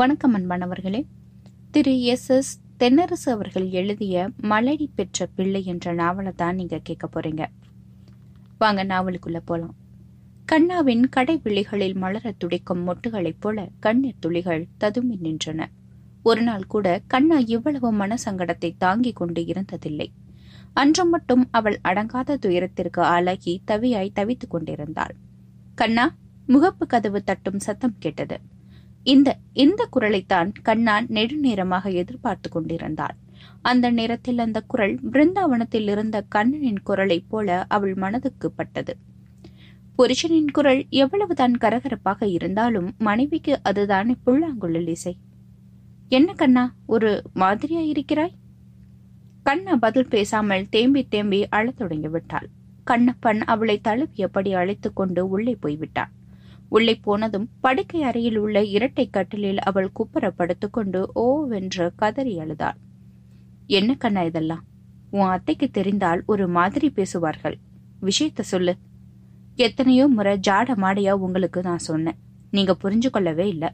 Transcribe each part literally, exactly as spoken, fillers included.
வணக்கம் அன்பானவர்களே. திரு S S Thennarasu அவர்கள் எழுதிய மலடி பெற்ற பிள்ளை என்ற நாவலை தான் நீங்க கேட்க போறீங்க. வாங்க நாவலுக்குள்ள போலாம். கண்ணாவின் கடை விழிகளில் மலர துடிக்கும் மொட்டுகளைப் போல கண்ணீர் துளிகள் ததும்பி நின்றன. ஒரு நாள் கூட கண்ணா இவ்வளவு மனசங்கடத்தை தாங்கிக் கொண்டு இருந்ததில்லை. அன்று மட்டும் அவள் அடங்காத துயரத்திற்கு ஆளாகி தவியாய் தவித்துக் கொண்டிருந்தாள். கண்ணா, முகப்பு கதவு தட்டும் சத்தம் கேட்டது. இந்த இந்த குரலைத்தான் கண்ணா நெடுநேரமாக எதிர்பார்த்து கொண்டிருந்தாள். அந்த நேரத்தில் அந்த குரல் பிருந்தாவனத்தில் இருந்த கண்ணனின் குரலை போல அவள் மனதுக்கு பட்டது. புருஷனின் குரல் எவ்வளவுதான் கரகரப்பாக இருந்தாலும் மனைவிக்கு அதுதான் புல்லாங்குழல் இசை. என்ன கண்ணா, ஒரு மாதிரியா இருக்கிறாய்? கண்ணா பதில் பேசாமல் தேம்பி தேம்பி அழத் தொடங்கிவிட்டாள். கண்ணப்பன் அவளை தழுவியபடி அழைத்துக் கொண்டு உள்ளே போய்விட்டான். உள்ளே போனதும் படுக்கை அறையில் உள்ள இரட்டை கட்டிலில் அவள் குப்புற படுத்துக் கொண்டு ஓவென்று கதறி அழுதாள். என்ன கண்ணா இதெல்லாம்? உன் அத்தைக்கு தெரிந்தால் ஒரு மாதிரி பேசுவார்கள். விஷயத்த சொல்லு. எத்தனையோ முறை ஜாட மாடையா உங்களுக்கு நான் சொன்னேன், நீங்க புரிஞ்சு கொள்ளவே இல்லை.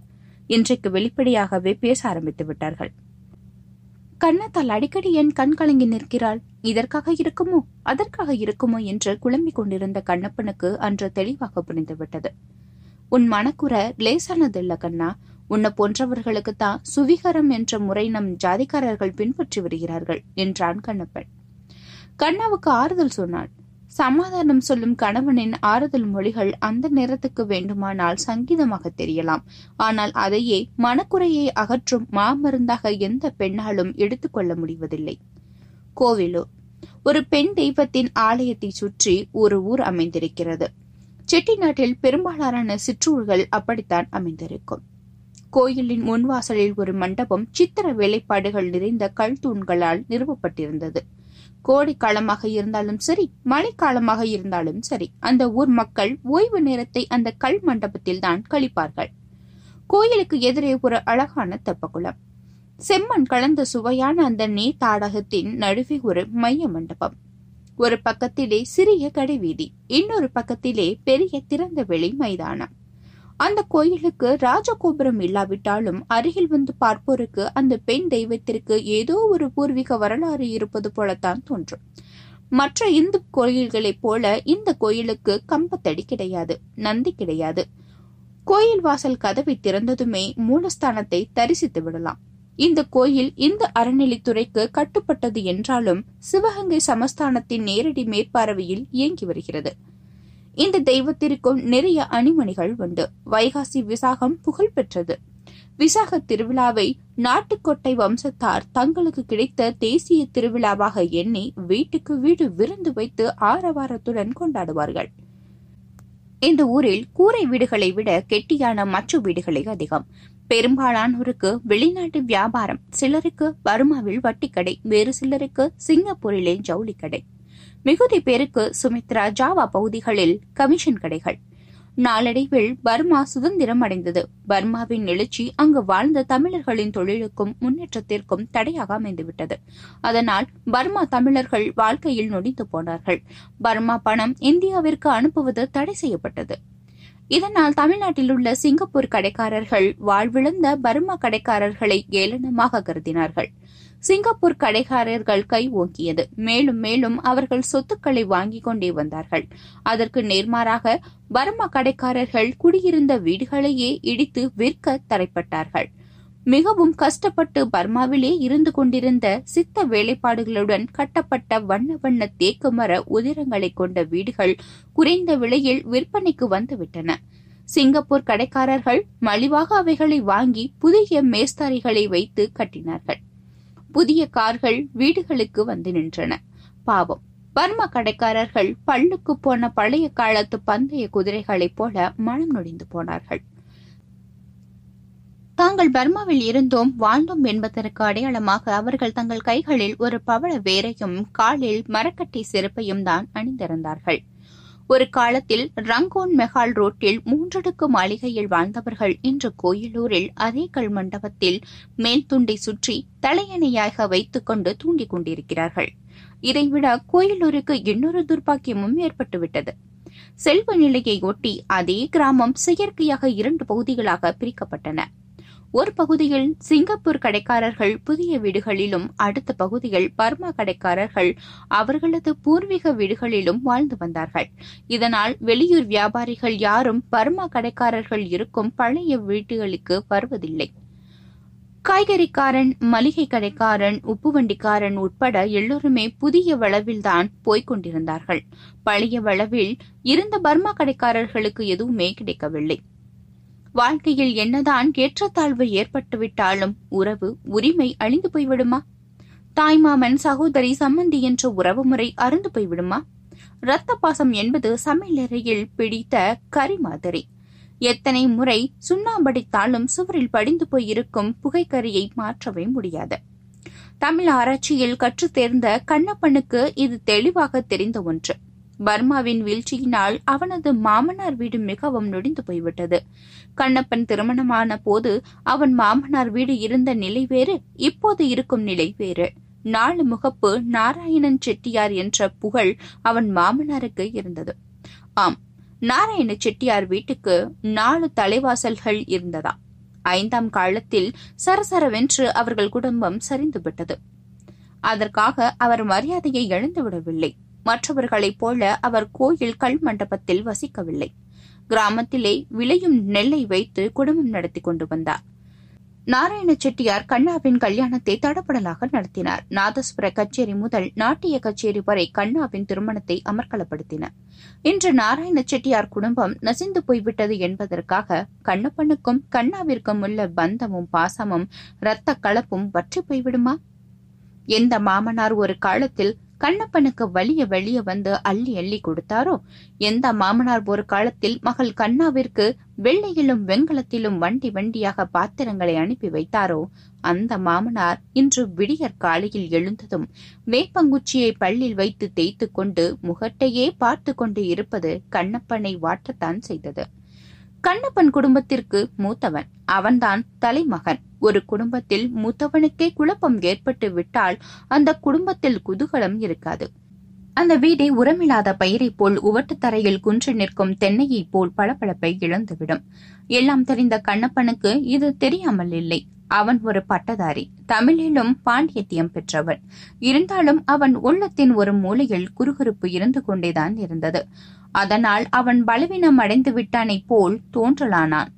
இன்றைக்கு வெளிப்படையாகவே பேச ஆரம்பித்து விட்டார்கள். கண்ணத்தால் அடிக்கடி என் கண் கலங்கி நிற்கிறாள். இதற்காக இருக்குமோ அதற்காக இருக்குமோ என்று குழம்பிக் கொண்டிருந்த கண்ணப்பனுக்கு அன்று தெளிவாக புரிந்துவிட்டது. உன் மனக்குறை லேசானது இல்ல கண்ணா. உன்னை போன்றவர்களுக்கு தான் சுவிகரம் என்ற முறை நம் ஜாதிக்காரர்கள் பின்பற்றி வருகிறார்கள் என்றான் கண்ணப்பன். கண்ணாவுக்கு ஆறுதல் சொன்னான். சமாதானம் சொல்லும் கணவனின் ஆறுதல் மொழிகள் அந்த நேரத்துக்கு வேண்டுமானால் சங்கீதமாக தெரியலாம். ஆனால் அதையே மனக்குறையை அகற்றும் மாமருந்தாக எந்த பெண்ணாலும் எடுத்துக்கொள்ள முடிவதில்லை. கோவிலோ ஒரு பெண் தெய்வத்தின் ஆலயத்தை சுற்றி ஒரு ஊர் அமைந்திருக்கிறது. செட்டிநாட்டில் பெரும்பாலான சிற்றூர்கள் அப்படித்தான் அமைந்திருக்கும். கோயிலின் முன்வாசலில் ஒரு மண்டபம் சித்திர வேலைப்பாடுகள் நிறைந்த கல் தூண்களால் நிறுவப்பட்டிருந்தது. கோடைக்காலமாக இருந்தாலும் சரி, மழைக்காலமாக இருந்தாலும் சரி, அந்த ஊர் மக்கள் ஓய்வு நேரத்தை அந்த கல் மண்டபத்தில் தான் கழிப்பார்கள். கோயிலுக்கு எதிரே ஒரு அழகான தெப்பக்குளம். செம்மண் கலந்த சுவையான அந்த நீர் தாடகத்தின் நடுவே ஒரு மைய மண்டபம். ஒரு பக்கத்திலே சிறிய கடை வீதி, இன்னொரு பக்கத்திலே பெரிய திறந்த வெளி மைதானம். அந்த கோயிலுக்கு ராஜகோபுரம் இல்லாவிட்டாலும் அருகில் வந்து பார்ப்போருக்கு அந்த பெண் தெய்வத்திற்கு ஏதோ ஒரு பூர்வீக வரலாறு இருப்பது போலத்தான் தோன்றும். மற்ற இந்து கோயில்களைப் போல இந்த கோயிலுக்கு கம்பத்தடி கிடையாது, நந்தி கிடையாது. கோயில் வாசல் கதவை திறந்ததுமே மூலஸ்தானத்தை தரிசித்து விடலாம். இந்த கோயில் இந்து அறநிலைத்துறைக்கு கட்டுப்பட்டது என்றாலும் சிவகங்கை சமஸ்தானத்தின் நேரடி மேற்பார்வையில் இயங்கி வருகிறது. இந்த தெய்வத்திற்கும் நிறைய அணிமணிகள் உண்டு. வைகாசி விசாகம் புகழ் பெற்றது. விசாக திருவிழாவை நாட்டுக்கோட்டை வம்சத்தார் தங்களுக்கு கிடைத்த தேசிய திருவிழாவாக எண்ணி வீட்டுக்கு வீடு விருந்து வைத்து ஆரவாரத்துடன் கொண்டாடுவார்கள். இந்த ஊரில் கூரை வீடுகளை விட கெட்டியான மச்சு வீடுகளே அதிகம். பெரும்பாலானோருக்கு வெளிநாட்டு வியாபாரம், சிலருக்கு பர்மாவில் வட்டிக்கடை, வேறு சிலருக்கு சிங்கப்பூரிலே ஜவுளி கடை, மிகுதி பேருக்கு சுமித்ரா ஜாவா பகுதிகளில் கமிஷன் கடைகள். நாளடைவில் பர்மா சுதந்திரம் அடைந்தது. பர்மாவின் எழுச்சி அங்கு வாழ்ந்த தமிழர்களின் தொழிலுக்கும் முன்னேற்றத்திற்கும் தடையாக அமைந்துவிட்டது. அதனால் பர்மா தமிழர்கள் வாழ்க்கையில் நொடித்து போனார்கள். பர்மா பணம் இந்தியாவிற்கு அனுப்புவது தடை செய்யப்பட்டது. இதனால் தமிழ்நாட்டில் உள்ள சிங்கப்பூர் கடைக்காரர்கள் வாழ்விழந்த பர்மா கடைக்காரர்களை ஏளனமாக கருதினார்கள். சிங்கப்பூர் கடைக்காரர்கள் கை ஓங்கியது. மேலும் மேலும் அவர்கள் சொத்துக்களை வாங்கிக் கொண்டே வந்தார்கள். அதற்கு நேர்மாறாக பர்மா கடைக்காரர்கள் குடியிருந்த வீடுகளையே இடித்து விற்க தடைப்பட்டார்கள். மிகவும் கஷ்டப்பட்டு பர்மாவிலே இருந்து கொண்டிருந்த சித்த வேலைப்பாடுகளுடன் கட்டப்பட்ட வண்ண வண்ண தேக்கு மர உதிரங்களை கொண்ட வீடுகள் குறைந்த விலையில் விற்பனைக்கு வந்துவிட்டன. சிங்கப்பூர் கடைக்காரர்கள் மலிவாக அவைகளை வாங்கி புதிய மேஸ்தாரிகளை வைத்து கட்டினார்கள். புதிய கார்கள் வீடுகளுக்கு வந்து நின்றன. பாவம் பர்மா கடைக்காரர்கள் பல்லுக்கு போன பழைய காலத்து பந்தய குதிரைகளைப் போல மனம் நொடிந்து போனார்கள். தாங்கள் பர்மாவில் இருந்தோம் வாழ்ந்தோம் என்பதற்கு அடையாளமாக அவர்கள் தங்கள் கைகளில் ஒரு பவள வேரையும் காலில் மரக்கட்டை செருப்பையும் தான் அணிந்திருந்தார்கள். ஒரு காலத்தில் ரங்கோன் மெஹால் ரோட்டில் மூன்றடுக்கு மாளிகையில் வாழ்ந்தவர்கள் இன்று கோயிலூரில் அதே கல் மண்டபத்தில் மேல் துண்டை சுற்றி தலையணையாக வைத்துக் கொண்டு தூங்கிக் கொண்டிருக்கிறார்கள். இதைவிட கோயிலூருக்கு இன்னொரு துர்பாக்கியமும் ஏற்பட்டுவிட்டது. செல்வ நிலையை ஒட்டி அதே கிராமம் செயற்கையாக இரண்டு பகுதிகளாக பிரிக்கப்பட்டன. ஒரு பகுதியில் சிங்கப்பூர் கடைக்காரர்கள் புதிய வீடுகளிலும் அடுத்த பகுதியில் பர்மா கடைக்காரர்கள் அவர்களது பூர்வீக வீடுகளிலும் வாழ்ந்து வந்தார்கள். இதனால் வெளியூர் வியாபாரிகள் யாரும் பர்மா கடைக்காரர்கள் இருக்கும் பழைய வீடுகளுக்கு வருவதில்லை. காய்கறிக்காரன், மளிகை கடைக்காரன், உப்பு வண்டிக்காரன் உட்பட எல்லோருமே புதிய வளவில்தான் போய்கொண்டிருந்தார்கள். பழைய வளவில் இருந்த பர்மா கடைக்காரர்களுக்கு எதுவுமே கிடைக்கவில்லை. வாழ்க்கையில் என்னதான் ஏற்றத்தாழ்வு ஏற்பட்டுவிட்டாலும் உறவு உரிமை அழிந்து போய்விடுமா? தாய்மாமன், சகோதரி, சம்மந்தி என்ற உறவு முறை அறுந்து போய்விடுமா? இரத்த பாசம் என்பது சமையலறையில் பிடித்த கறி மாதிரி. எத்தனை முறை சுண்ணாம்படித்தாலும் சுவரில் படிந்து போயிருக்கும் புகைக்கரியை மாற்றவே முடியாது. தமிழ் ஆராய்ச்சியில் கற்று தேர்ந்த கண்ணப்பனுக்கு இது தெளிவாக தெரிந்த ஒன்று. பர்மாவின் வீழ்ச்சியினால் அவனது மாமனார் வீடு மிகவும் நொடிந்து போய்விட்டது. கண்ணப்பன் திருமணமான போது அவன் மாமனார் வீடு இருந்த நிலை வேறு, இப்போது இருக்கும் நிலை வேறு. நாலு முகப்பு நாராயணன் செட்டியார் என்ற புகழ் அவன் மாமனாருக்கு இருந்தது. ஆம், நாராயண செட்டியார் வீட்டுக்கு நாலு தலைவாசல்கள் இருந்ததா. ஐந்தாம் காலத்தில் சரசரவென்று அவர்கள் குடும்பம் சரிந்துவிட்டது. அதற்காக அவர் மரியாதையை இழந்துவிடவில்லை. மற்றவர்களைப் போல அவர் கோயில் கல் மண்டபத்தில் வசிக்கவில்லை. கிராமத்திலே விளையும் நெல்லை வைத்து குடும்பம் நடத்தி கொண்டு வந்தார். நாராயண செட்டியார் கண்ணாவின் கல்யாணத்தை தடப்படலாக நடத்தினார். நாதஸ்வர கச்சேரி முதல் நாட்டிய கச்சேரி வரை கண்ணாவின் திருமணத்தை அமர்க்கலப்படுத்தினார். இன்று நாராயண செட்டியார் குடும்பம் நசிந்து போய்விட்டது என்பதற்காக கண்ணப்பனுக்கும் கண்ணாவிற்கும் உள்ள பந்தமும் பாசமும் இரத்த கலப்பும் வற்றி போய்விடுமா? எந்த மாமனார் ஒரு காலத்தில் கண்ணப்பனுக்கு வலிய வெளிய வந்து அள்ளி அள்ளி கொடுத்தாரோ, எந்த மாமனார் ஒரு காலத்தில் மகள் கண்ணாவிற்கு வெள்ளையிலும் வெண்கலத்திலும் வண்டி வண்டியாக பாத்திரங்களை அனுப்பி வைத்தாரோ, அந்த மாமனார் இன்று விடியற் காலையில் எழுந்ததும் வேப்பங்குச்சியை பல்லில் வைத்து தேய்த்து கொண்டு முகட்டையே பார்த்து கொண்டு இருப்பது கண்ணப்பனை வாட்டத்தான் செய்தது. கண்ணப்பன் குடும்பத்திற்கு மூத்தவன், அவன்தான் தலைமகன். ஒரு குடும்பத்தில் மூத்தவனுக்கே குழப்பம் ஏற்பட்டு விட்டால் அந்த குடும்பத்தில் குதூகலம் இருக்காது. அந்த வீடே உரமில்லாத பயிரை போல் உவட்டு தரையில் குன்று நிற்கும் தென்னையை போல் பளபளப்பை இழந்துவிடும். எல்லாம் தெரிந்த கண்ணப்பனுக்கு இது தெரியாமல் இல்லை. அவன் ஒரு பட்டதாரி, தமிழிலும் பாண்டியத்தியம் பெற்றவன். இருந்தாலும் அவன் உள்ளத்தின் ஒரு மூலையில் குறுகுறுப்பு இருந்து கொண்டேதான் இருந்தது. அதனால் அவன் பலவீனம் அடைந்து விட்டானை போல் தோன்றலானான்.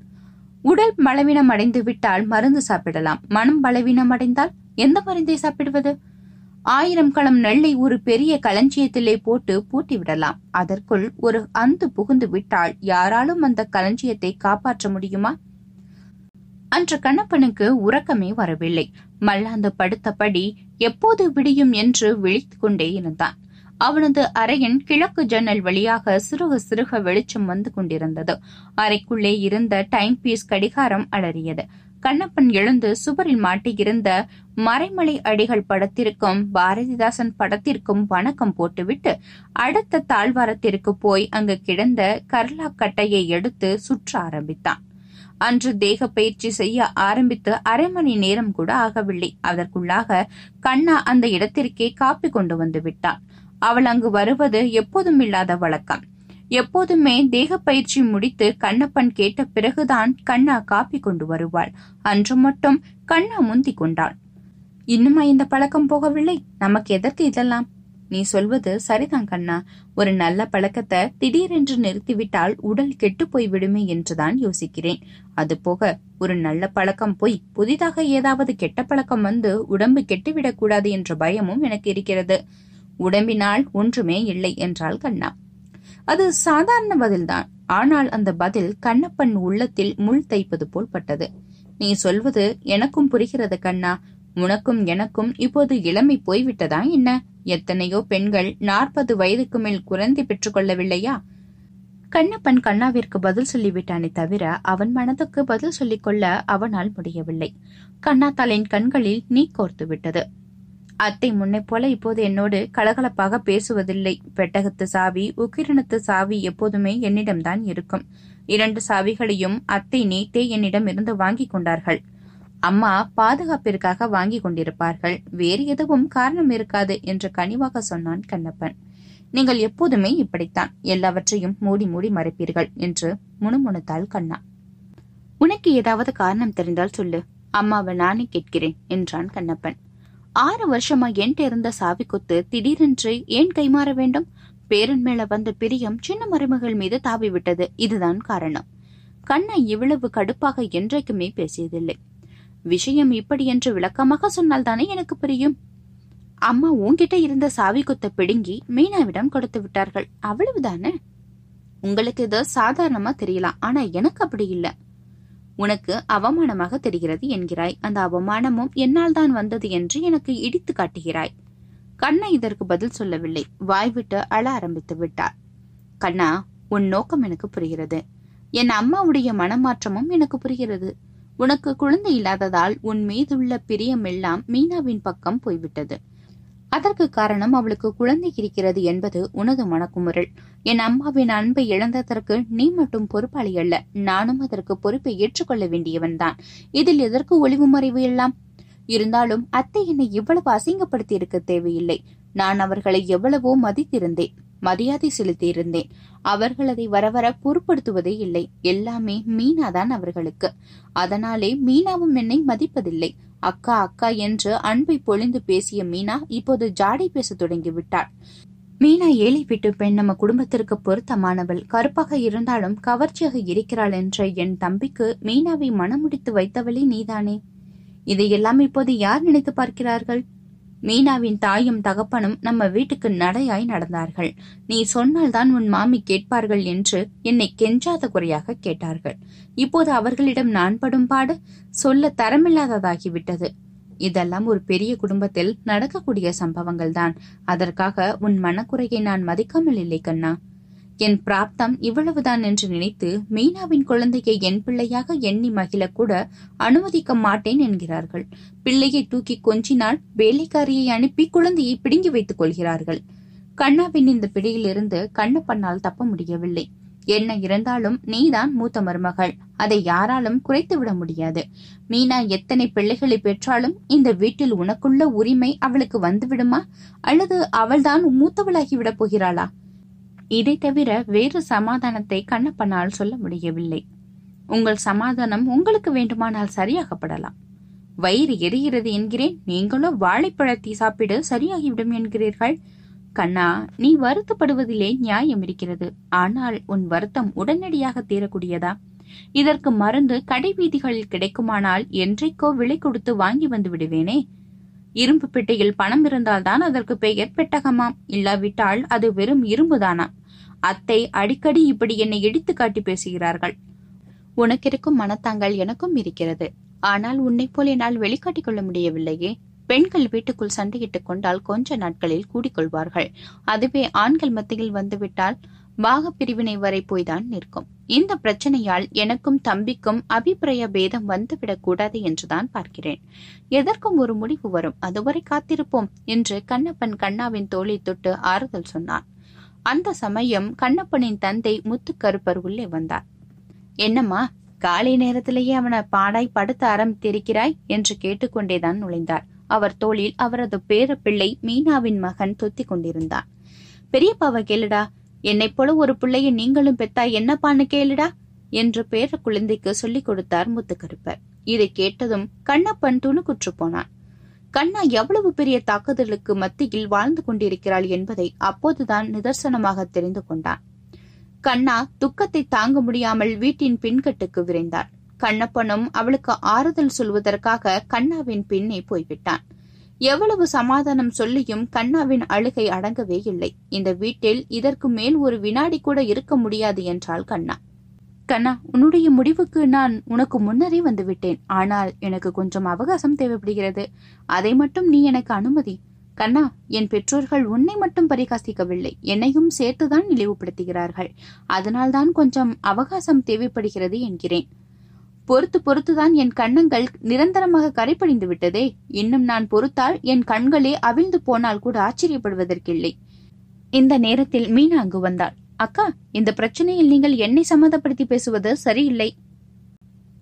உடல் பலவீனம் அடைந்து விட்டால் மருந்து சாப்பிடலாம், மனம் பலவீனம் அடைந்தால் எந்த மருந்தை சாப்பிடுவது? ஆயிரம் களம் நெல்லை ஒரு பெரிய களஞ்சியத்திலே போட்டு பூட்டி விடலாம். அதற்குள் ஒரு அந்து புகுந்து விட்டால் யாராலும் அந்த களஞ்சியத்தை காப்பாற்ற முடியுமா? அன்று கண்ணப்பனுக்கு உறக்கமே வரவில்லை. மல்லாந்து படுத்தபடி எப்போது விடியும் என்று விழித்து கொண்டே இருந்தான். அவனது அறையின் கிழக்கு ஜன்னல் வழியாக சிறுக சிறுக வெளிச்சம் வந்து கொண்டிருந்தது. அறைக்குள்ளே இருந்த டைம் பீஸ் கடிகாரம் அலறியது. கண்ணப்பன் எழுந்து சுவரில் மாட்டியிருந்த மறைமலை அடிகள் படத்திற்கும் பாரதிதாசன் படத்திற்கும் வணக்கம் போட்டுவிட்டு அடுத்த தாழ்வாரத்திற்கு போய் அங்கு கிடந்த கர்லா கட்டையை எடுத்து சுற்ற ஆரம்பித்தான். அன்று தேக பயிற்சி செய்ய ஆரம்பித்து அரை மணி நேரம் கூட ஆகவில்லை. அதற்குள்ளாக கண்ணா அந்த இடத்திற்கே காப்பி கொண்டு வந்து விட்டான். அவள் அங்கு வருவது எப்போதும் இல்லாத வழக்கம். எப்போதுமே தேக பயிற்சி முடித்து கண்ணப்பன் கேட்ட பிறகுதான் கண்ணா காப்பி கொண்டு வருவாள். அன்று மட்டும் கண்ணா முந்தி கொண்டாள். இன்னுமா இந்த பழக்கம் போகவில்லை? நமக்கு எதற்கு இதெல்லாம்? நீ சொல்வது சரிதான் கண்ணா, ஒரு நல்ல பழக்கத்தை திடீரென்று நிறுத்திவிட்டால் உடல் கெட்டு போய்விடுமே என்றுதான் யோசிக்கிறேன். அது போக ஒரு நல்ல பழக்கம் போய் புதிதாக ஏதாவது கெட்ட பழக்கம் வந்து உடம்பு கெட்டுவிடக்கூடாது என்ற பயமும் எனக்கு இருக்கிறது. உடம்பினால் ஒன்றுமே இல்லை என்றாள் கண்ணா. அது சாதாரண பதில்தான். ஆனால் அந்த பதில் கண்ணப்பன் உள்ளத்தில் முள் தைப்பது போல் பட்டது. நீ சொல்வது எனக்கும் புரிகிறது கண்ணா. உனக்கும் எனக்கும் இப்போது இளமை போய்விட்டதா என்ன? எத்தனையோ பெண்கள் நாற்பது வயதுக்கு மேல் குழந்தை பெற்றுக் கொள்ளவில்லையா? கண்ணப்பன் கண்ணாவிற்கு பதில் சொல்லிவிட்டானே தவிர அவன் மனதுக்கு பதில் சொல்லிக்கொள்ள அவனால் முடியவில்லை. கண்ணா தலின் கண்களில் நீ கோர்த்து விட்டது. அத்தை முன்னை போல இப்போது என்னோடு கலகலப்பாக பேசுவதில்லை. பெட்டகத்து சாவி, உக்கிரணத்து சாவி எப்போதுமே என்னிடம்தான் இருக்கும். இரண்டு சாவிகளையும் அத்தை நீத்தே என்னிடம் இருந்து வாங்கி கொண்டார்கள். அம்மா பாதுகாப்பிற்காக வாங்கி கொண்டிருப்பார்கள், வேறு எதுவும் காரணம் இருக்காது என்று கனிவாக சொன்னான் கண்ணப்பன். நீங்கள் எப்போதுமே இப்படித்தான், எல்லாவற்றையும் மூடி மூடி மறைப்பீர்கள் என்று முணுமுணுத்தாள் கண்ணா. உனக்கு ஏதாவது காரணம் தெரிந்தால் சொல்லு, அம்மாவை நானே கேட்கிறேன் என்றான் கண்ணப்பன். ஆறு வருஷமா என்கிட்ட இருந்த சாவி கொத்து திடீரென்று ஏன் கைமாற வேண்டும்? பேரன் மேல வந்த பிரியம் சின்ன மருமகள் மீது தாவி விட்டது, இதுதான் காரணம். கண்ணை இவ்வளவு கடுப்பாக என்றைக்குமே பேசியதில்லை. விஷயம் இப்படி என்று விளக்கமாக சொன்னால் தானே எனக்கு புரியும். அம்மா உன்கிட்ட இருந்த சாவி கொத்த பிடுங்கி மீனாவிடம் கொடுத்து விட்டார்கள், அவ்வளவுதானே. உங்களுக்கு இது சாதாரணமா தெரியலாம், ஆனா எனக்கு அப்படி இல்லை. உனக்கு அவமானமாக தெரிகிறது என்கிறாய், அந்த அவமானமும் என்னால் தான் வந்தது என்று எனக்கு இடித்து காட்டுகிறாய். கண்ணா இதற்கு பதில் சொல்லவில்லை, வாய்விட்டு அழ ஆரம்பித்து விட்டார். கண்ணா, உன் நோக்கம் எனக்கு புரிகிறது, என் அம்மாவுடைய மனமாற்றமும் எனக்கு புரிகிறது. உனக்கு குழந்தை இல்லாததால் உன் மீதுள்ள பிரியம் எல்லாம் மீனாவின் பக்கம் போய்விட்டது. அதற்கு காரணம் அவளுக்கு குழந்தை இருக்கிறது என்பது உனது மனக்குமுறல். என் அம்மாவின் அன்பை இழந்ததற்கு நீ மட்டும் பொறுப்பாளி அல்ல, நானும் அதற்கு பொறுப்பை ஏற்றுக்கொள்ள வேண்டியவன்தான். இதில் எதற்கு ஒளிவு மறைவு எல்லாம்? இருந்தாலும் அத்தை என்னை இவ்வளவு அசிங்கப்படுத்தி இருக்க தேவையில்லை. நான் அவர்களை எவ்வளவோ மதித்திருந்தேன், மரியாதை செலுத்தியிருந்தேன். அவர்கள் அதை வரவர பொருட்படுத்துவதே இல்லை. எல்லாமே மீனாதான் அவர்களுக்கு. அதனாலே மீனாவும் என்னை மதிப்பதில்லை. அக்கா அக்கா என்று அன்பை பொழிந்து பேசிய மீனா இப்போது ஜாடை பேச தொடங்கி விட்டாள். மீனா ஏழை வீட்டு பெண், நம்ம குடும்பத்திற்கு பொருத்தமானவள், கருப்பாக இருந்தாலும் கவர்ச்சியாக இருக்கிறாள் என்ற என் தம்பிக்கு மீனாவை மனமுடித்து வைத்தவளே நீதானே. இதையெல்லாம் இப்போது யார் நினைத்து பார்க்கிறார்கள்? மீனாவின் தாயும் தகப்பனும் நம்ம வீட்டுக்கு நடையாய் நடந்தார்கள். நீ சொன்னால்தான் உன் மாமி கேட்பார்கள் என்று என்னை கெஞ்சாத குறையாக கேட்டார்கள். இப்போது அவர்களிடம் நான் படும் பாடு சொல்ல தரமில்லாததாகிவிட்டது. இதெல்லாம் ஒரு பெரிய குடும்பத்தில் நடக்கக்கூடிய சம்பவங்கள் தான். அதற்காக உன் மனக்குறையை நான் மதிக்காமல் இல்லை கண்ணா. என் பிராப்தம் இவ்வளவுதான் என்று நினைத்து மீனாவின் குழந்தையை என் பிள்ளையாக எண்ணி மகிழ கூட அனுமதிக்க மாட்டேன் என்கிறார்கள். பிள்ளையை தூக்கி கொஞ்சினால் வேலைக்காரியை அனுப்பி குழந்தையை பிடுங்கி வைத்துக் கொள்கிறார்கள். கண்ணாவின் இந்த பிடியிலிருந்து கண்ணப்பண்ணால் தப்ப முடியவில்லை. என்ன இருந்தாலும் நீதான் மூத்த மருமகள், அதை யாராலும் குறைத்து விட முடியாது. மீனா எத்தனை பிள்ளைகளை பெற்றாலும் இந்த வீட்டில் உனக்குள்ள உரிமை அவளுக்கு வந்துவிடுமா? அல்லது அவள்தான் மூத்தவளாகிவிடப் போகிறாளா? இதை தவிர வேறு சமாதானத்தை கண்ணப்பனால் சொல்ல முடியவில்லை. உங்கள் சமாதானம் உங்களுக்கு வேண்டுமானால் சரியாகப்படலாம். வயிறு எரிகிறது என்கிறேன், நீங்களும் வாழைப்பழத்தை சாப்பிடு சரியாகிவிடும் என்கிறீர்கள். கண்ணா, நீ வருத்தப்படுவதிலே நியாயம் இருக்கிறது. ஆனால் உன் வருத்தம் உடனடியாக தீரக்கூடியதா? இதற்கு மருந்து கடை வீதிகளில் கிடைக்குமானால் என்றைக்கோ விலை கொடுத்து வாங்கி வந்து விடுவேனே. இரும்பு பெட்டியில் பணம் இருந்தால்தான் அதற்கு பெயர் பெட்டகமாம், இல்லாவிட்டால் அது வெறும் இரும்புதானா? அத்தை அடிக்கடி இப்படி என்னை இடித்து காட்டி பேசுகிறார்கள். உனக்கிருக்கும் மனத்தாங்கள் எனக்கும் இருக்கிறது. ஆனால் உன்னை போல் என்னால் வெளிக்காட்டிக் கொள்ள முடியவில்லையே. பெண்கள் வீட்டுக்குள் சண்டையிட்டுக் கொண்டால் கொஞ்ச நாட்களில் கூடிக்கொள்வார்கள். அதுவே ஆண்கள் மத்தியில் வந்துவிட்டால் பாக பிரிவினை வரை போய்தான் நிற்கும். இந்த பிரச்சனையால் எனக்கும் தம்பிக்கும் அபிப்பிராய பேதம் வந்துவிடக் கூடாது என்றுதான் பார்க்கிறேன். எதற்கும் ஒரு முடிவு வரும், அதுவரை காத்திருப்போம் என்று கண்ணப்பன் கண்ணாவின் தோளை தொட்டு ஆறுதல் சொன்னான். அந்த சமயம் கண்ணப்பனின் தந்தை முத்துக்கருப்பர் உள்ளே வந்தார். என்னம்மா, காலை நேரத்திலேயே அவனை பாடாய் படுத்த ஆரம்பித்திருக்கிறாய் என்று கேட்டுக்கொண்டேதான் நுழைந்தார். அவர் தோளில் அவரது பேர பிள்ளை மீனாவின் மகன் தொத்திக் கொண்டிருந்தான். பெரியப்பாவை கேளுடா, என்னை போல ஒரு பிள்ளையை நீங்களும் பெத்தா என்னப்பான்னு கேளுடா என்று பேர குழந்தைக்கு சொல்லிக் கொடுத்தார் முத்துக்கருப்பர். இதை கேட்டதும் கண்ணப்பன் துணுக்குற்று போனான். கண்ணா எவ்வளவு பெரிய தாக்குதலுக்கு மத்தியில் வாழ்ந்து கொண்டிருக்கிறாள் என்பதை அப்போதுதான் நிதர்சனமாக தெரிந்து கொண்டான். கண்ணா துக்கத்தை தாங்க முடியாமல் வீட்டின் பின்கட்டுக்கு விரைந்தார். கண்ணப்பனும் அவளுக்கு ஆறுதல் சொல்வதற்காக கண்ணாவின் பின்னே போய்விட்டான். எவ்வளவு சமாதானம் சொல்லியும் கண்ணாவின் அழுகை அடங்கவே இல்லை. இந்த வீட்டில் இதற்கு மேல் ஒரு வினாடி கூட இருக்க முடியாது என்றாள் கண்ணா. கண்ணா, உன்னுடைய முடிவுக்கு நான் உனக்கு முன்னரே வந்துவிட்டேன். ஆனால் எனக்கு கொஞ்சம் அவகாசம் தேவைப்படுகிறது. அதை மட்டும் நீ எனக்கு அனுமதி. கண்ணா, என் பெற்றோர்கள் உன்னை மட்டும் பரிகாசிக்கவில்லை, என்னையும் சேர்த்துதான் நினைவுபடுத்துகிறார்கள். அதனால்தான் கொஞ்சம் அவகாசம் தேவைப்படுகிறது என்கிறேன். பொறுத்து பொறுத்துதான் என் கண்ணங்கள் நிரந்தரமாக கரைப்படைந்து விட்டதே. இன்னும் நான் பொறுத்தால் என் கண்களே அவிழ்ந்து போனால் கூட ஆச்சரியப்படுவதற்கில்லை. இந்த நேரத்தில் மீனா அங்கு வந்தாள். அக்கா, இந்த பிரச்சனையில் நீங்கள் என்னை சம்மதப்படுத்தி பேசுவது சரியில்லை.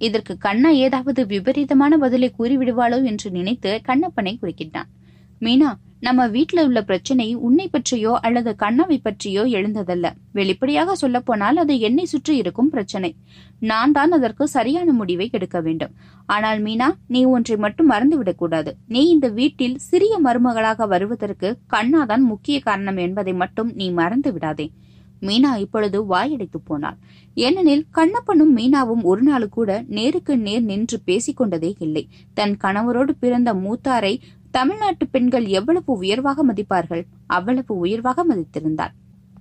இதற்கு கண்ணா ஏதாவது விபரீதமான பதிலை கூறிவிடுவாளோ என்று நினைத்து கண்ணப்பனை குறுக்கிட்டான். மீனா, நம்ம வீட்டில் உள்ள பிரச்சனை உன்னை பற்றியோ அல்லது கண்ணாவை பற்றியோ எழுந்ததல்ல. வெளிப்படையாக சொல்ல போனால் அது என்னை சுற்றி இருக்கும் பிரச்சனை. நான் தான் அதற்கு சரியான முடிவை எடுக்க வேண்டும். ஆனால் மீனா, நீ ஒன்றை மட்டும் மறந்துவிடக்கூடாது. நீ இந்த வீட்டில் சிறிய மருமகளாக வருவதற்கு கண்ணாதான் முக்கிய காரணம் என்பதை மட்டும் நீ மறந்து விடாதே. மீனா இப்பொழுது வாயடைத்து போனாள். ஏனெனில் கண்ணப்பனும் மீனாவும் ஒரு நாள் கூட நேருக்கு நேர் நின்று பேசிக்கொண்டதே இல்லை. தன் கணவரோடு பிறந்த மூத்தாரை தமிழ்நாட்டு பெண்கள் எவ்வளவு உயர்வாக மதிப்பார்கள், அவ்வளவு உயர்வாக மதித்திருந்தார்.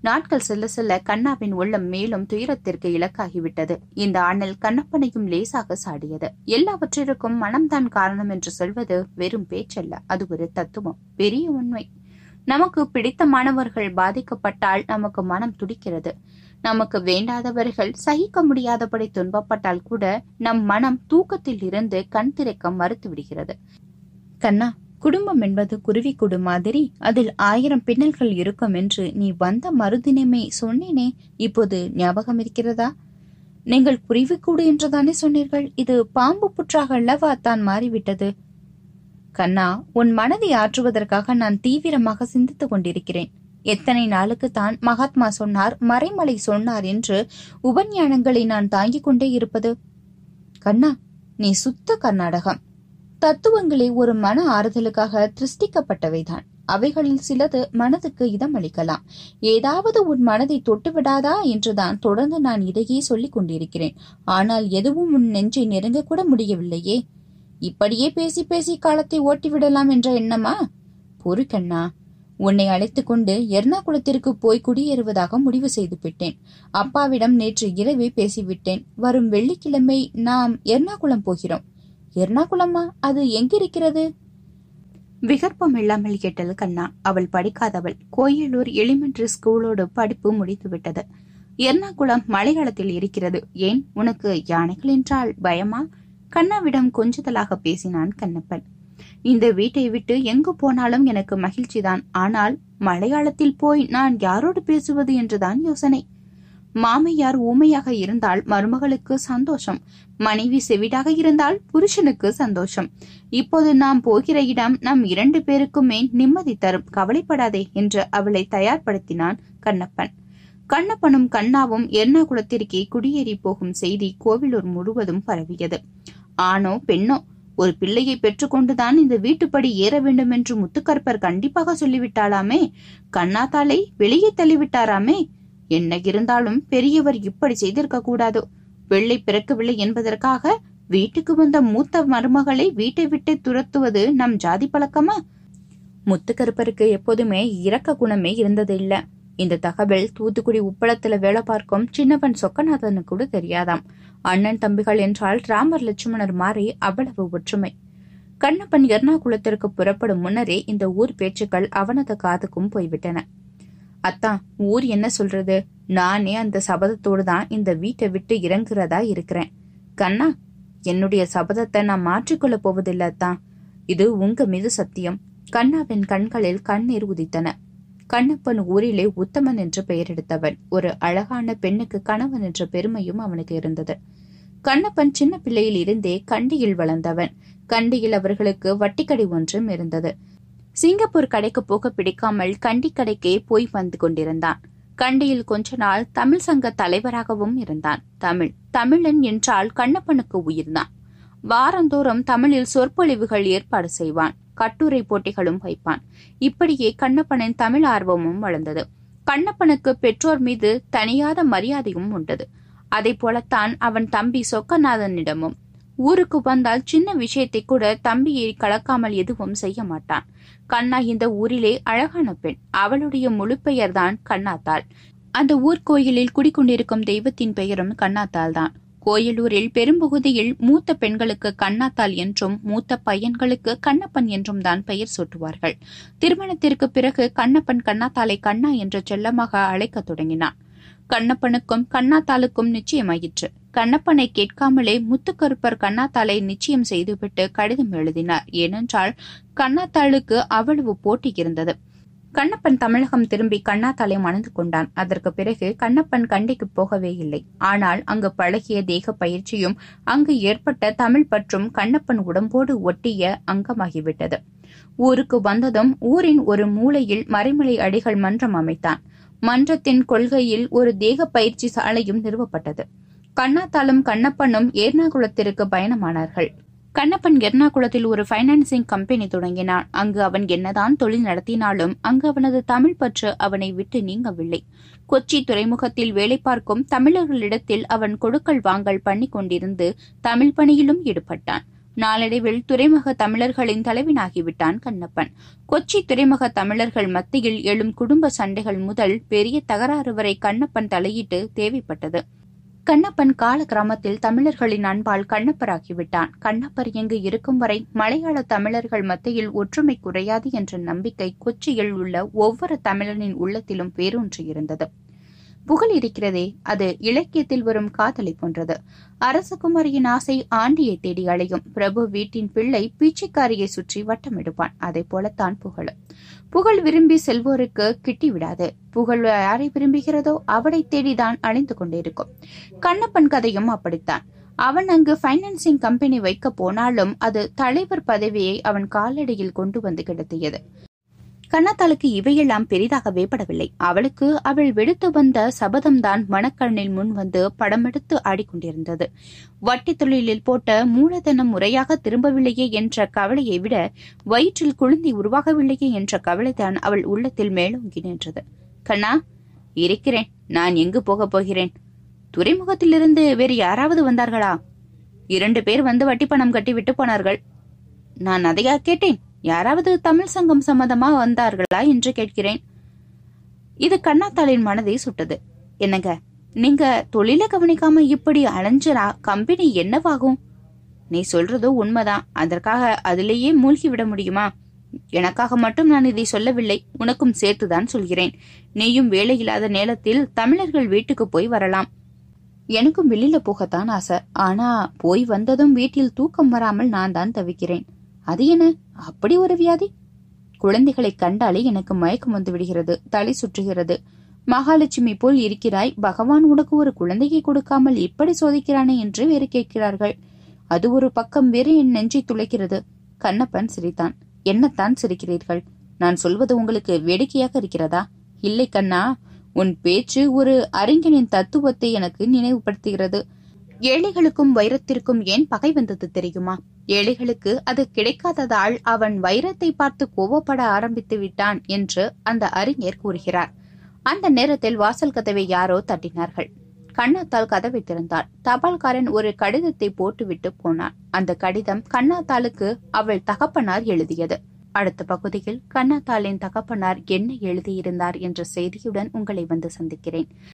நாட்கள் செல்ல செல்ல கண்ணாவின் உள்ளம் மேலும் துயரத்திற்கு இலக்காகிவிட்டது. இந்த ஆணில் கண்ணப்பனையும் லேசாக சாடியது. எல்லாவற்றிற்கும் மனம்தான் காரணம் என்று சொல்வது வெறும் பேச்சல்ல, அது ஒரு தத்துவம், பெரிய உண்மை. நமக்கு பிடித்தமானவர்கள் பாதிக்கப்பட்டால் நமக்கு மனம் துடிக்கிறது. நமக்கு வேண்டாதவர்கள் சகிக்க முடியாதபடி துன்பப்பட்டால் கூட நம் மனம் தூக்கத்தில் இருந்து கண் திறக்க மறுத்து விடுகிறது. கண்ணா, குடும்பம் என்பது குருவி கூடு மாதிரி, அதில் ஆயிரம் பின்னல்கள் இருக்கும் என்று நீ வந்த மறுதினமே சொன்னேனே, இப்போது ஞாபகம் இருக்கிறதா? நீங்கள் குருவி கூடு என்றுதானே சொன்னீர்கள். இது பாம்பு புற்றாக அல்லவா தான் மாறிவிட்டது? கண்ணா, உன் மனதை ஆற்றுவதற்காக நான் தீவிரமாக சிந்தித்துக் கொண்டிருக்கிறேன். எத்தனை நாளுக்கு தான் மகாத்மா சொன்னார், மறைமலை சொன்னார் என்று உபஞானங்களை நான் தாங்கிக் கொண்டே இருப்பது? கண்ணா, நீ சுத்த கர்நாடகம். தத்துவங்களை ஒரு மன ஆறுதலுக்காக திருஷ்டிக்கப்பட்டவைதான். அவைகளில் சிலது மனதுக்கு இதம் அளிக்கலாம். ஏதாவது உன் மனதை தொட்டுவிடாதா என்றுதான் தொடர்ந்து நான் இதையே சொல்லிக் கொண்டிருக்கிறேன். ஆனால் எதுவும் உன் நெஞ்சை நெருங்க கூட முடியவில்லையே. இப்படியே பேசி பேசி காலத்தை ஓட்டிவிடலாம் என்ற எண்ணமா? பொறு கண்ணா, உன்னை அழைத்து கொண்டு எர்ணாகுளத்திற்கு போய் குடியேறுவதாக முடிவு செய்து விட்டேன். அப்பாவிடம் நேற்று இரவே பேசிவிட்டேன். வரும் வெள்ளிக்கிழமை நாம் எர்ணாகுளம் போகிறோம். எர்ணாகுளமா? அது எங்கிருக்கிறது? விகற்பம் இல்லாமல் கேட்டல் கண்ணா. அவள் படிக்காதவள். கோயிலூர் எலிமெண்டரி ஸ்கூலோடு படிப்பு முடித்துவிட்டது. எர்ணாகுளம் மலையாளத்தில் இருக்கிறது. ஏன், உனக்கு யானைகள் என்றால் பயமா? கண்ணாவிடம் கொஞ்சதலாக பேசினான் கண்ணப்பன். இந்த வீட்டை விட்டு எங்கு போனாலும் எனக்கு மகிழ்ச்சிதான். ஆனால் மலையாளத்தில் போய் நான் யாரோடு பேசுவது என்றுதான் யோசனை. மாமையார் ஊமையாக இருந்தால் மருமகளுக்கு சந்தோஷம், மனைவி செவிடாக இருந்தால் புருஷனுக்கு சந்தோஷம். இப்போது நாம் போகிற இடம் நம் இரண்டு பேருக்குமே நிம்மதி தரும், கவலைப்படாதே என்று அவளை தயார்படுத்தினான் கண்ணப்பன். கண்ணப்பனும் கண்ணாவும் எர்ணாகுளத்திற்கே குடியேறி போகும் செய்தி கோவிலூர் முழுவதும் பரவியது. ஆனோ பெண்ணோ ஒரு பிள்ளையை பெற்றுக்கொண்டுதான் இந்த வீட்டுப்படி ஏற வேண்டும் என்று முத்துக்கற்பர் கண்டிப்பாக சொல்லிவிட்டாளாமே. கண்ணாத்தாளை வெளியே தள்ளிவிட்டாராமே. என்ன இருந்தாலும் பெரியவர் இப்படி செய்திருக்க கூடாது. வெள்ளை பிறக்கவில்லை என்பதற்காக வீட்டுக்கு வந்த மூத்த மருமகளை வீட்டை விட்டு துரத்துவது நம் ஜாதி பழக்கமா? முத்துக்கற்பருக்கு எப்போதுமே இரக்க குணமே இருந்ததில்லை. இந்த தகவல் தூத்துக்குடி உப்பளத்துல வேலை பார்க்கும் சின்னவன் சொக்கநாதனுக்கு கூட தெரியாதாம். அண்ணன் தம்பிகள் என்றால் ராமர் லட்சுமணர் மாறி அவ்வளவு ஒற்றுமை. கண்ணப்பன் எர்ணாகுளத்திற்கு புறப்படும் முன்னரே இந்த ஊர் பேச்சுக்கள் அவனது காதுக்கும் போய்விட்டன. அத்தான், ஊர் என்ன சொல்றது, நானே அந்த சபதத்தோடு தான் இந்த வீட்டை விட்டு இறங்குறதா இருக்கிறேன். கண்ணா, என்னுடைய சபதத்தை நான் மாற்றிக்கொள்ள போவதில்லை அத்தான். இது உங்க மீது சத்தியம். கண்ணாவின் கண்களில் கண்ணீர் உதித்தன. கண்ணப்பன் ஊரிலே உத்தமன் என்று பெயர் எடுத்தவன். ஒரு அழகான பெண்ணுக்கு கணவன் என்ற பெருமையும் அவனுக்கு இருந்தது. கண்ணப்பன் சின்ன பிள்ளையில் இருந்தே கண்டியில் வளர்ந்தவன். கண்டியில் அவர்களுக்கு வட்டிக்கடை ஒன்றும் இருந்தது. சிங்கப்பூர் கடைக்கு போக பிடிக்காமல் கண்டி கடைக்கே போய் வந்து கொண்டிருந்தான். கண்டியில் கொஞ்ச நாள் தமிழ் சங்க தலைவராகவும் இருந்தான். தமிழ் தமிழன் என்றால் கண்ணப்பனுக்கு உயிர்தான். வாரந்தோறும் தமிழில் சொற்பொழிவுகள் ஏற்பாடு செய்வான். கட்டுரை போட்டிகளும் வைப்பான். இப்படியே கண்ணப்பனின் தமிழ் ஆர்வமும் வளர்ந்தது. கண்ணப்பனுக்கு பெற்றோர் மீது தனியாத மரியாதையும் உண்டது. அதை போலத்தான் அவன் தம்பி சொக்கநாதனிடமும். ஊருக்கு வந்தால் சின்ன விஷயத்தை கூட தம்பியை கலக்காமல் எதுவும் செய்ய மாட்டான். கண்ணா இந்த ஊரிலே அழகான பெண். அவளுடைய முழு பெயர்தான் கண்ணாத்தாள். அந்த ஊர் கோயிலில் குடிக்கொண்டிருக்கும் தெய்வத்தின் பெயரும் கண்ணாத்தாள் தான். கோயிலூரில் பெரும்பகுதியில் மூத்த பெண்களுக்கு கண்ணாத்தாள் என்றும் மூத்த பையன்களுக்கு கண்ணப்பன் என்றும் தான் பெயர் சூட்டுவார்கள். திருமணத்திற்கு பிறகு கண்ணப்பன் கண்ணாத்தாளை கண்ணா என்று செல்லமாக அழைக்க தொடங்கினான். கண்ணப்பனுக்கும் கண்ணாத்தாளுக்கும் நிச்சயமாயிற்று. கண்ணப்பனை கேட்காமலே முத்துக்கருப்பர் கண்ணாத்தாளை நிச்சயம் செய்துவிட்டு கடிதம் எழுதினார். ஏனென்றால் கண்ணாத்தாளுக்கு அவ்வளவு போட்டி இருந்தது. கண்ணப்பன் தமிழகம் திரும்பி கண்ணாத்தாளை மணந்து கொண்டான். அதற்கு பிறகு கண்ணப்பன் கண்டிக்கு போகவே இல்லை. ஆனால் அங்கு பழகிய தேக பயிற்சியும் அங்கு ஏற்பட்ட தமிழ் பற்றும் கண்ணப்பன் உடம்போடு ஒட்டிய அங்கமாகிவிட்டது. ஊருக்கு வந்ததும் ஊரின் ஒரு மூலையில் மறைமலை அடிகள் மன்றம் அமைத்தான். மன்றத்தின் கொள்கையில் ஒரு தேக பயிற்சி சாலையும் நிறுவப்பட்டது. கண்ணாத்தாலும் கண்ணப்பனும் எர்ணாகுளத்திற்கு பயணமானார்கள். கண்ணப்பன் எர்ணாகுளத்தில் ஒரு பைனான்சிங் கம்பெனி தொடங்கினான். அங்கு அவன் என்னதான் தொழில் நடத்தினாலும் அங்கு அவனது தமிழ் பற்று அவனை விட்டு நீங்கவில்லை. கொச்சி துறைமுகத்தில் வேலை பார்க்கும் தமிழர்களிடத்தில் அவன் கொடுக்கல் வாங்கல் பண்ணி கொண்டிருந்து தமிழ் பணியிலும் ஈடுபட்டான். நாளடைவில் துறைமுக தமிழர்களின் தலைவனாகிவிட்டான் கண்ணப்பன். கொச்சி துறைமுக தமிழர்கள் மத்தியில் எழும் குடும்ப சண்டைகள் முதல் பெரிய தகராறு வரை கண்ணப்பன் தலையிட்டு தேவைப்பட்டது. கண்ணப்பன் கால கிராமத்தில் தமிழர்களின் அன்பால் கண்ணப்பராகிவிட்டான். கண்ணப்பர் இங்கு இருக்கும் வரை மலையாள தமிழர்கள் மத்தியில் ஒற்றுமை குறையாது என்ற நம்பிக்கை கொச்சியில் உள்ள ஒவ்வொரு தமிழனின் உள்ளத்திலும் வேரூன்றி இருந்தது. புகழ் இருக்கிறதே, அது இலக்கியத்தில் வரும் காதலை போன்றது. அரசகுமாரியின் ஆசை ஆண்டியை தேடி அலையும். பிரபு வீட்டின் பிள்ளை பீச்சைக்காரியை சுற்றி வட்டம் எடுப்பான். அதை போலத்தான் புகழும். புகழ் விரும்பி செல்வோருக்கு கிட்டி விடாது. புகழ் யாரை விரும்புகிறதோ அவளை தேடிதான் அலைந்து கொண்டிருக்கும். கண்ணப்பன் கதையும் அப்படித்தான். அவன் அங்கு பைனான்சிங் கம்பெனி வைக்க போனாலும் அது தலைவர் பதவியை அவன் காலடியில் கொண்டு வந்து கிடத்தியது. கண்ணாத்தாளுக்கு இவையெல்லாம் பெரிதாகவே படவில்லை. அவளுக்கு அவள் வெடித்து வந்த சபதம்தான் மனக்கண்ணில் முன் வந்து படமெடுத்து ஆடிக்கொண்டிருந்தது. வட்டி தொழிலில் போட்ட மூலதனம் முறையாக திரும்பவில்லையே என்ற கவலையை விட வயிற்றில் குழுந்தி உருவாகவில்லையே என்ற கவலைதான் அவள் உள்ளத்தில் மேலோங்கி நின்றது. கண்ணா, இருக்கிறேன். நான் எங்கு போகப் போகிறேன்? துறைமுகத்திலிருந்து வேறு யாராவது வந்தார்களா? இரண்டு பேர் வந்து வட்டி பணம் கட்டி விட்டு போனார்கள். நான் அதையா கேட்டேன்? யாராவது தமிழ் சங்கம் சம்பந்தமா வந்தார்களா என்று கேட்கிறேன். இது கண்ணாத்தாளின் மனதை சுட்டது. என்னங்க, நீங்க தொழில கவனிக்காம இப்படி அலைஞ்சனா கம்பெனி என்னவாகும்? நீ சொல்றதோ உண்மைதான். அதற்காக அதிலேயே மூழ்கி விட முடியுமா? எனக்காக மட்டும் நான் இதை சொல்லவில்லை, உனக்கும் சேர்த்துதான் சொல்கிறேன். நீயும் வேலையில்லாத நேரத்தில் தமிழர்கள் வீட்டுக்கு போய் வரலாம். எனக்கும் வெளியில போகத்தான் ஆசை. ஆனா போய் வந்ததும் வீட்டில் தூக்கம் வராமல் நான் தான் தவிக்கிறேன். அது என்ன அப்படி ஒரு வியாதி? குழந்தைகளை கண்டாலே எனக்கு மயக்கம் வந்து விடுகிறது, தலை சுற்றுகிறது. மகாலட்சுமி போல் இருக்கிறாய், பகவான் உனக்கு ஒரு குழந்தையை கொடுக்காமல் இப்படி சோதிக்கிறானே என்று வேறு கேட்கிறார்கள். அது ஒரு பக்கம் வேறு என் நெஞ்சை துளைக்கிறது. கண்ணப்பன் சிரித்தான். என்னத்தான் சிரிக்கிறீர்கள்? நான் சொல்வது உங்களுக்கு வேடிக்கையாக இருக்கிறதா? இல்லை கண்ணா, உன் பேச்சு ஒரு அறிஞனின் தத்துவத்தை எனக்கு நினைவுபடுத்துகிறது. ஏழைகளுக்கும் வைரத்திற்கும் ஏன் பகை வந்தது தெரியுமா? ஏழைகளுக்கு அது கிடைக்காததால் அவன் வைரத்தை பார்த்து கோபப்பட ஆரம்பித்து விட்டான் என்று அந்த அறிஞர் கூறுகிறார். அந்த நேரத்தில் வாசல் கதவை யாரோ தட்டினார்கள். கண்ணாத்தாள் கதவை திறந்தாள். தபால்காரன் ஒரு கடிதத்தை போட்டுவிட்டு போனான். அந்த கடிதம் கண்ணாத்தாளுக்கு அவள் தகப்பனார் எழுதியது. அடுத்த பகுதியில் கண்ணாத்தாளின் தகப்பனார் என்ன எழுதியிருந்தார் என்ற செய்தியுடன் உங்களை வந்து சந்திக்கிறேன்.